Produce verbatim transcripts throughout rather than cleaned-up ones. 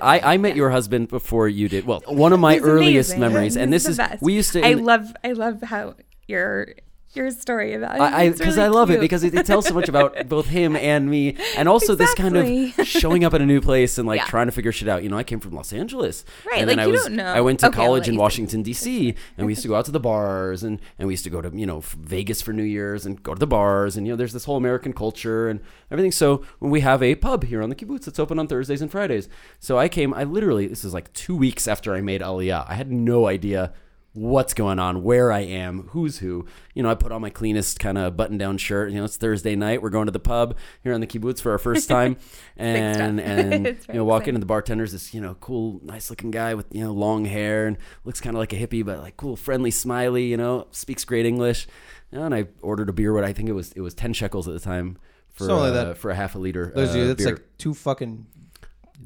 I, I met your husband before you did. Well, one of my He's earliest amazing. memories, and this is, is we used to. I love I love how your your story about him. I because really I love cute. it because it, it tells so much about both him and me, and also exactly. this kind of showing up at a new place and like yeah. trying to figure shit out. You know, I came from Los Angeles, right? And like then I you was, don't know. I went to okay, college in Washington D C, and we used to go out to the bars, and and we used to go to you know Vegas for New Year's and go to the bars, and you know there's this whole American culture and everything. So when we have a pub here on the kibbutz, it's open on Thursdays and Fridays. So I came. I literally this is like two weeks after I made Aliyah. I had no idea what's going on, where I am, who's who. You know, I put on my cleanest kind of button-down shirt. You know, it's Thursday night. We're going to the pub here on the kibbutz for our first time. And, and you know, walk into the bartender's this, you know, cool, nice-looking guy with, you know, long hair and looks kind of like a hippie, but like cool, friendly, smiley, you know, speaks great English. And I ordered a beer. What I think it was it was ten shekels at the time for, so uh, that, for a half a liter uh, you, That's beer. Like two fucking...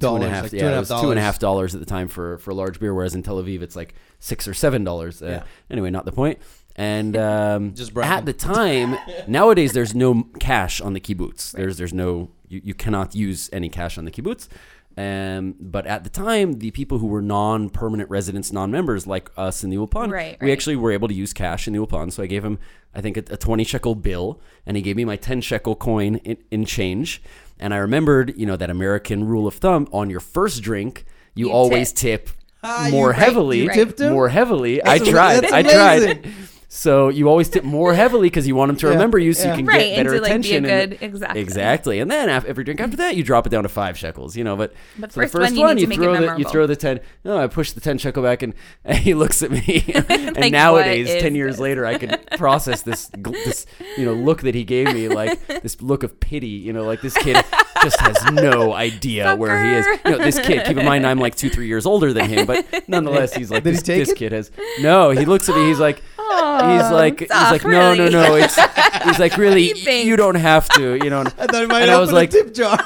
Two and a half, like yeah, two and a half it was dollars. two and a half dollars at the time for, for a large beer, whereas in Tel Aviv it's like six or seven dollars. Uh, yeah. Anyway, not the point. And um, Just at the time, nowadays there's no cash on the kibbutz. Right. There's there's no you, you cannot use any cash on the kibbutz. Um, but at the time, the people who were non-permanent residents, non-members like us in the Ulpan, right, we right. actually were able to use cash in the Ulpan. So I gave him, I think, a, a twenty shekel bill, and he gave me my ten shekel coin in, in change. And I remembered, you know, that American rule of thumb: on your first drink, you, you always tip, tip ah, more you heavily. Right. You tipped him? More heavily. That's I tried. I tried. So you always tip more heavily because you want them to yeah, remember you, so yeah. you can right, get better and to, attention. Like, be a good, and, exactly. Exactly. And then after, every drink after that, you drop it down to five shekels. You know, but, but so first the first one, one you, you throw the you throw the ten. No, I push the ten shekel back, and, and he looks at me. And like, nowadays, ten years this? later, I could process this this you know look that he gave me, like this look of pity. You know, like this kid just has no idea Sucker. where he is. You know, this kid. Keep in mind, I'm like two, three years older than him, but nonetheless, he's like Did this, he take this kid has no. He looks at me. He's like. He's like, he's like, no, no, no. It's, he's like, really, you don't have to, you know. I thought it might have been a tip jar.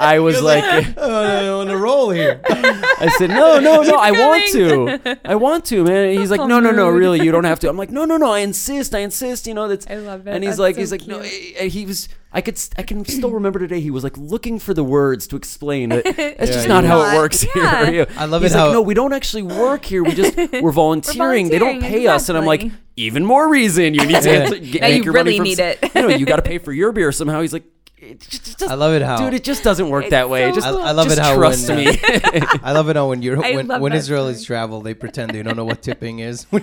I was like, like oh, on a roll here. I said, no, no, no, I want to. I want to, man. He's like, no, no, no, really, you don't have to. I'm like, no, no, no, I insist, I insist, you know. That's, I love it. And he's that's like, so he's like, cute. no, he was, I could, I can still remember today, he was like looking for the words to explain that that's yeah, just not how it works yeah. here. I love he's it. He's like, how no, we don't actually work here. We just, we're volunteering. We're volunteering they don't pay exactly. us. And I'm like, even more reason you need to yeah. get, get no, make you your really money from, need it. You know, you got to pay for your beer somehow. He's like, It just, just, I love it how dude it just doesn't work that way. So just, I, I love just it how trust when, me. I love it how when you're when, when Israelis travel, they pretend they don't know what tipping is. when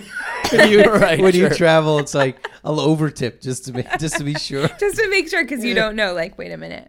you, right, when sure. you travel, it's like I'll over tip just to be just to be sure, just to make sure because you yeah. don't know. Like, wait a minute.